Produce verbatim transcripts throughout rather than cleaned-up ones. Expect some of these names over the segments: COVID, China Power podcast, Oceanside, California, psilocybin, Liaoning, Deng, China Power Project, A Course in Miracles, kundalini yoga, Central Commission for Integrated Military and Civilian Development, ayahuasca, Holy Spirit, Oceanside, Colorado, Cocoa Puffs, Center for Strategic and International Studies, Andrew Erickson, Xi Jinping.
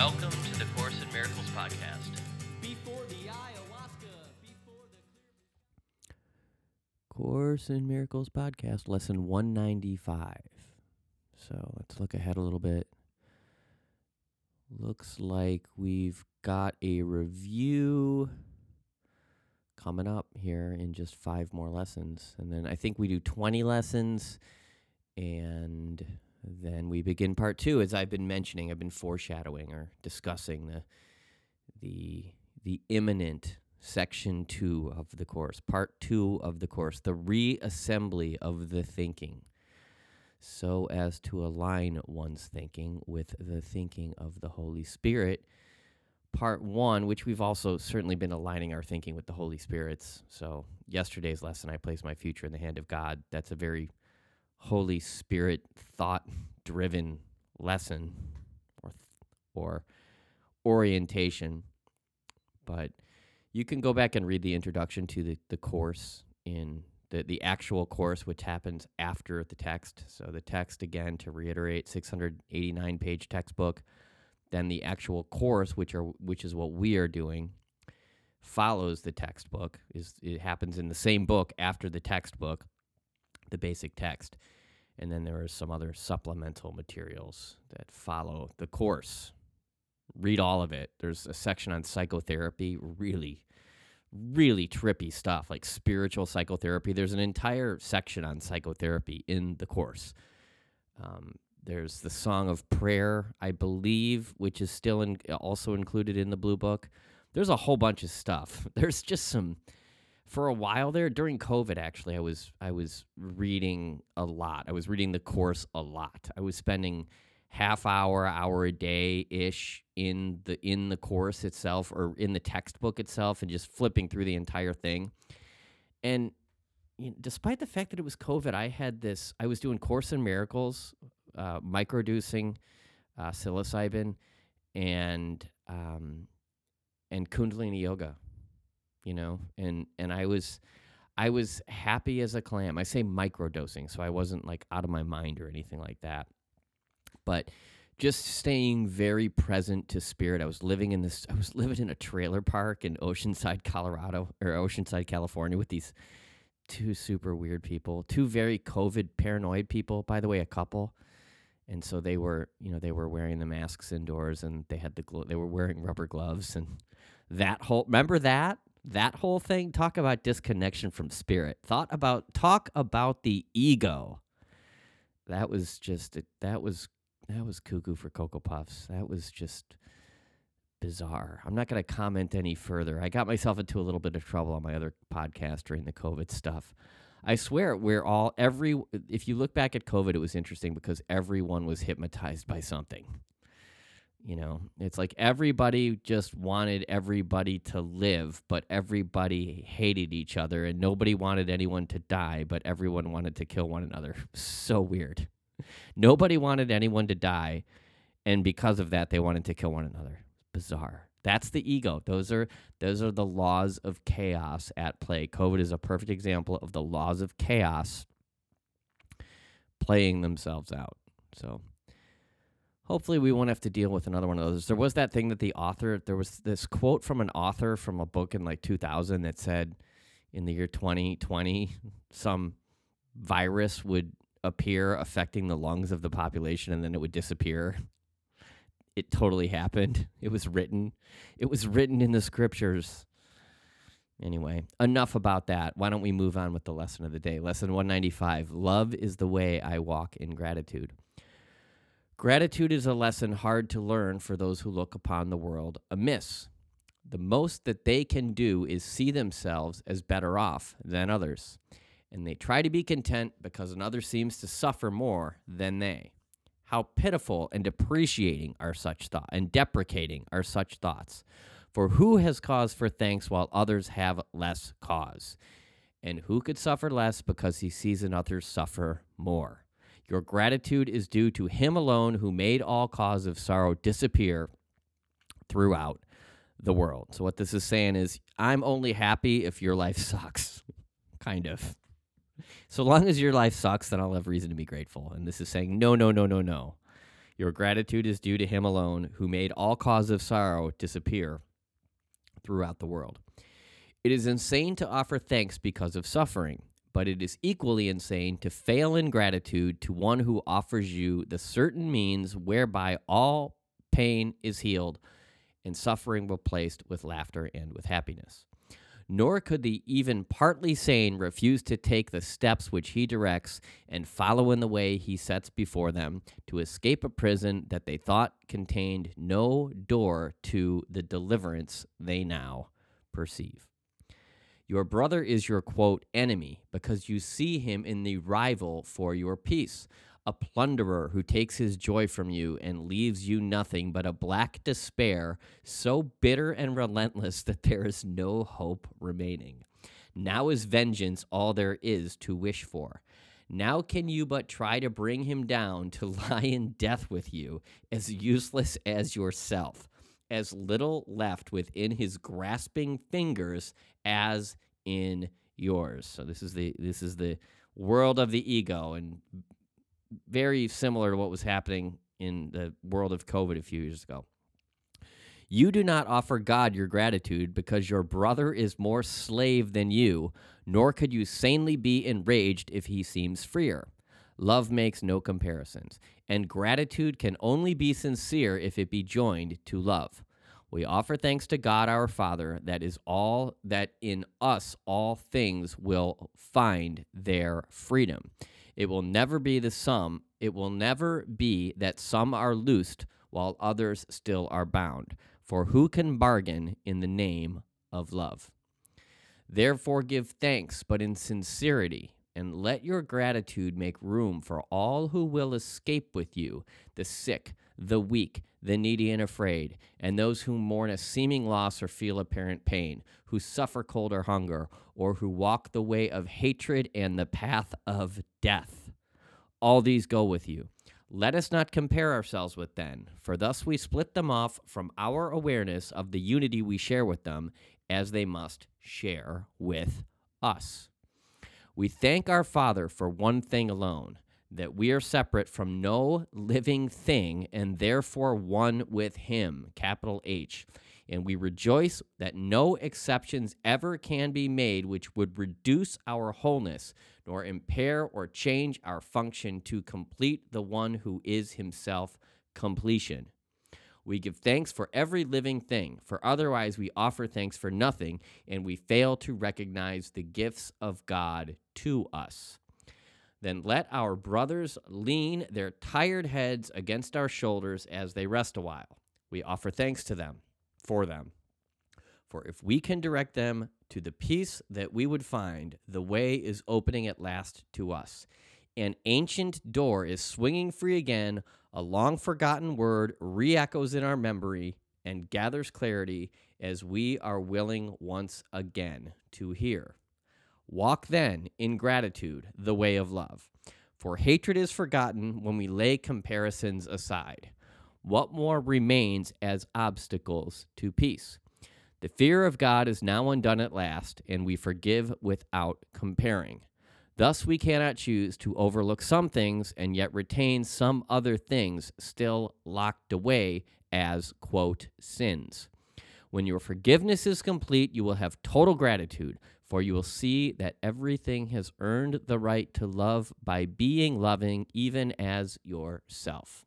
Welcome to the Course in Miracles podcast. Before the ayahuasca, before the Course in Miracles podcast, lesson one ninety-five. So let's look ahead a little bit. Looks like we've got a review coming up here in just five more lessons. And then I think we do twenty lessons, and then we begin part two. As I've been mentioning, I've been foreshadowing or discussing the the the imminent section two of the course, part two of the course, the reassembly of the thinking, so as to align one's thinking with the thinking of the Holy Spirit. Part one, which we've also certainly been aligning our thinking with the Holy Spirit's. So yesterday's lesson, I placed my future in the hand of God. That's a very Holy Spirit thought-driven lesson or th- or orientation. But you can go back and read the introduction to the, the course in the, the actual course, which happens after the text. So the text, again, to reiterate, six hundred eighty-nine page textbook. Then the actual course, which are which is what we are doing, follows the textbook. Is it happens in the same book after the textbook, the basic text. And then there are some other supplemental materials that follow the course. Read all of it. There's a section on psychotherapy, really, really trippy stuff, like spiritual psychotherapy. There's an entire section on psychotherapy in the course. Um, there's the Song of Prayer, I believe, which is still in, also included in the Blue Book. There's a whole bunch of stuff. There's just some... For a while there, during COVID, actually, I was I was reading a lot. I was reading the course a lot. I was spending half hour, hour a day ish in the in the course itself or in the textbook itself, and just flipping through the entire thing. And you know, despite the fact that it was COVID, I had this. I was doing Course in Miracles, uh, microdosing uh, psilocybin, and um, and kundalini yoga. You know, and, and I was I was happy as a clam. I say microdosing, so I wasn't like out of my mind or anything like that. But just staying very present to spirit. I was living in this I was living in a trailer park in Oceanside, Colorado, or Oceanside, California, with these two super weird people, two very COVID paranoid people, by the way, a couple. And so they were, you know, they were wearing the masks indoors, and they had the glo- they were wearing rubber gloves, and that whole remember that? That whole thing, talk about disconnection from spirit. Thought about talk about the ego. That was just that was that was cuckoo for Cocoa Puffs. That was just bizarre. I'm not going to comment any further. I got myself into a little bit of trouble on my other podcast during the COVID stuff. I swear, we're all every. If you look back at COVID, it was interesting because everyone was hypnotized by something. You know, it's like everybody just wanted everybody to live, but everybody hated each other, and nobody wanted anyone to die, but everyone wanted to kill one another. So weird. Nobody wanted anyone to die, and because of that, they wanted to kill one another. Bizarre. That's the ego. Those are those are the laws of chaos at play. COVID is a perfect example of the laws of chaos playing themselves out. So hopefully we won't have to deal with another one of those. There was that thing that the author, there was this quote from an author from a book in like two thousand that said in the year twenty twenty, some virus would appear affecting the lungs of the population, and then it would disappear. It totally happened. It was written. It was written in the scriptures. Anyway, enough about that. Why don't we move on with the lesson of the day? Lesson one ninety-five, love is the way I walk in gratitude. Gratitude is a lesson hard to learn for those who look upon the world amiss. The most that they can do is see themselves as better off than others, and they try to be content because another seems to suffer more than they. How pitiful and depreciating are such thoughts, and deprecating are such thoughts. For who has cause for thanks while others have less cause? And who could suffer less because he sees another suffer more? Your gratitude is due to him alone who made all cause of sorrow disappear throughout the world. So what this is saying is, I'm only happy if your life sucks, kind of. So long as your life sucks, then I'll have reason to be grateful. And this is saying, no, no, no, no, no. Your gratitude is due to him alone, who made all cause of sorrow disappear throughout the world. It is insane to offer thanks because of suffering, but it is equally insane to fail in gratitude to one who offers you the certain means whereby all pain is healed and suffering replaced with laughter and with happiness. Nor could the even partly sane refuse to take the steps which he directs and follow in the way he sets before them to escape a prison that they thought contained no door to the deliverance they now perceive. Your brother is your, quote, enemy, because you see him in the rival for your peace, a plunderer who takes his joy from you and leaves you nothing but a black despair so bitter and relentless that there is no hope remaining. Now is vengeance all there is to wish for. Now can you but try to bring him down to lie in death with you, as useless as yourself, as little left within his grasping fingers as in yours. So this is the this is the world of the ego, and very similar to what was happening in the world of COVID a few years ago. You do not offer God your gratitude because your brother is more slave than you, nor could you sanely be enraged if he seems freer. Love makes no comparisons, and gratitude can only be sincere if it be joined to love. We offer thanks to God our Father, that is all that in us all things will find their freedom. It will never be the sum. It will never be that some are loosed while others still are bound. For who can bargain in the name of love? Therefore give thanks, but in sincerity, and let your gratitude make room for all who will escape with you, the sick, the weak, the needy and afraid, and those who mourn a seeming loss or feel apparent pain, who suffer cold or hunger, or who walk the way of hatred and the path of death. All these go with you. Let us not compare ourselves with them, for thus we split them off from our awareness of the unity we share with them, as they must share with us. We thank our Father for one thing alone, that we are separate from no living thing and therefore one with him, capital H. And we rejoice that no exceptions ever can be made which would reduce our wholeness, nor impair or change our function to complete the one who is himself completion. We give thanks for every living thing, for otherwise we offer thanks for nothing, and we fail to recognize the gifts of God to us. Then let our brothers lean their tired heads against our shoulders as they rest a while. We offer thanks to them, for them. For if we can direct them to the peace that we would find, the way is opening at last to us. An ancient door is swinging free again, a long-forgotten word re-echoes in our memory and gathers clarity as we are willing once again to hear. Walk then in gratitude the way of love, for hatred is forgotten when we lay comparisons aside. What more remains as obstacles to peace? The fear of God is now undone at last, and we forgive without comparing. Thus we cannot choose to overlook some things and yet retain some other things still locked away as, quote, sins. When your forgiveness is complete, you will have total gratitude, for you will see that everything has earned the right to love by being loving, even as yourself.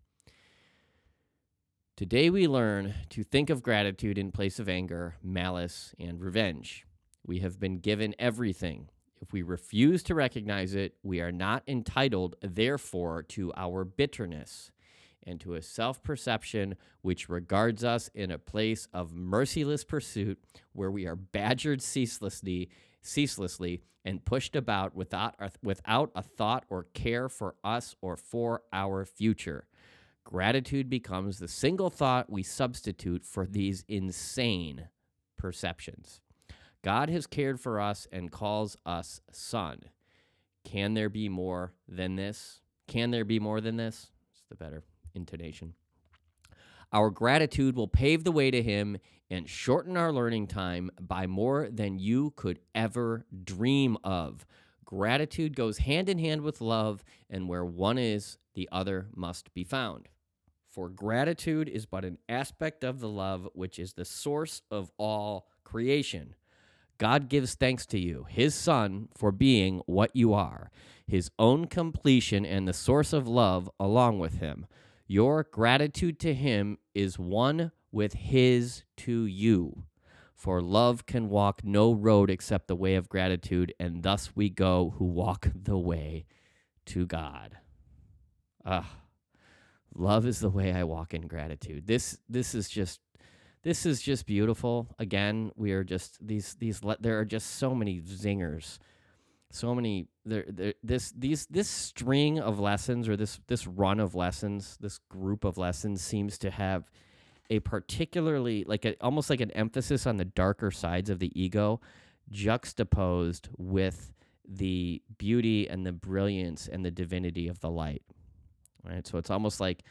Today we learn to think of gratitude in place of anger, malice, and revenge. We have been given everything. If we refuse to recognize it, we are not entitled, therefore, to our bitterness and to a self-perception which regards us in a place of merciless pursuit, where we are badgered ceaselessly, ceaselessly and pushed about without, without a thought or care for us or for our future. Gratitude becomes the single thought we substitute for these insane perceptions. God has cared for us and calls us son. Can there be more than this? Can there be more than this? It's the better intonation. Our gratitude will pave the way to him and shorten our learning time by more than you could ever dream of. Gratitude goes hand in hand with love, and where one is, the other must be found. For gratitude is but an aspect of the love which is the source of all creation. God gives thanks to you, his Son, for being what you are, his own completion and the source of love along with him. Your gratitude to him is one with his to you. For love can walk no road except the way of gratitude, and thus we go who walk the way to God. Ah, love is the way I walk in gratitude. This this is just this is just beautiful. Again, we are just these these. Le- there are just so many zingers, so many there. there this these this string of lessons, or this this run of lessons, this group of lessons seems to have a particularly, like a, almost like an emphasis on the darker sides of the ego juxtaposed with the beauty and the brilliance and the divinity of the light, right? So it's almost like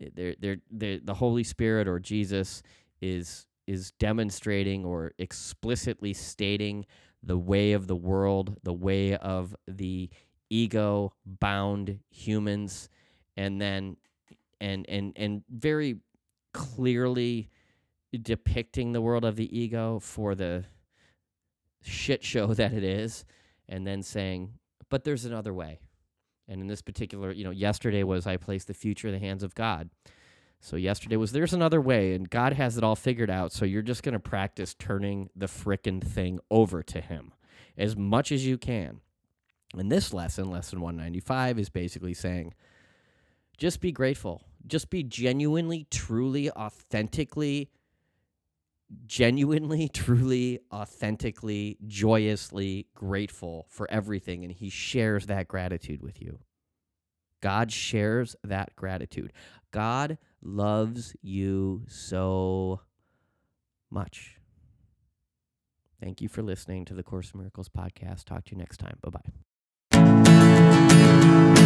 they're, they're, they're, the Holy Spirit or Jesus is is demonstrating or explicitly stating the way of the world, the way of the ego-bound humans, and then, and and and very clearly depicting the world of the ego for the shit show that it is, and then saying, but there's another way. And in this particular, you know, yesterday was I placed the future in the hands of God. So yesterday was there's another way, and God has it all figured out, so you're just going to practice turning the frickin' thing over to him as much as you can. And this lesson, lesson one ninety-five, is basically saying, just be grateful. Just be genuinely, truly, authentically, genuinely, truly, authentically, joyously grateful for everything. And he shares that gratitude with you. God shares that gratitude. God loves you so much. Thank you for listening to the Course in Miracles podcast. Talk to you next time. Bye-bye.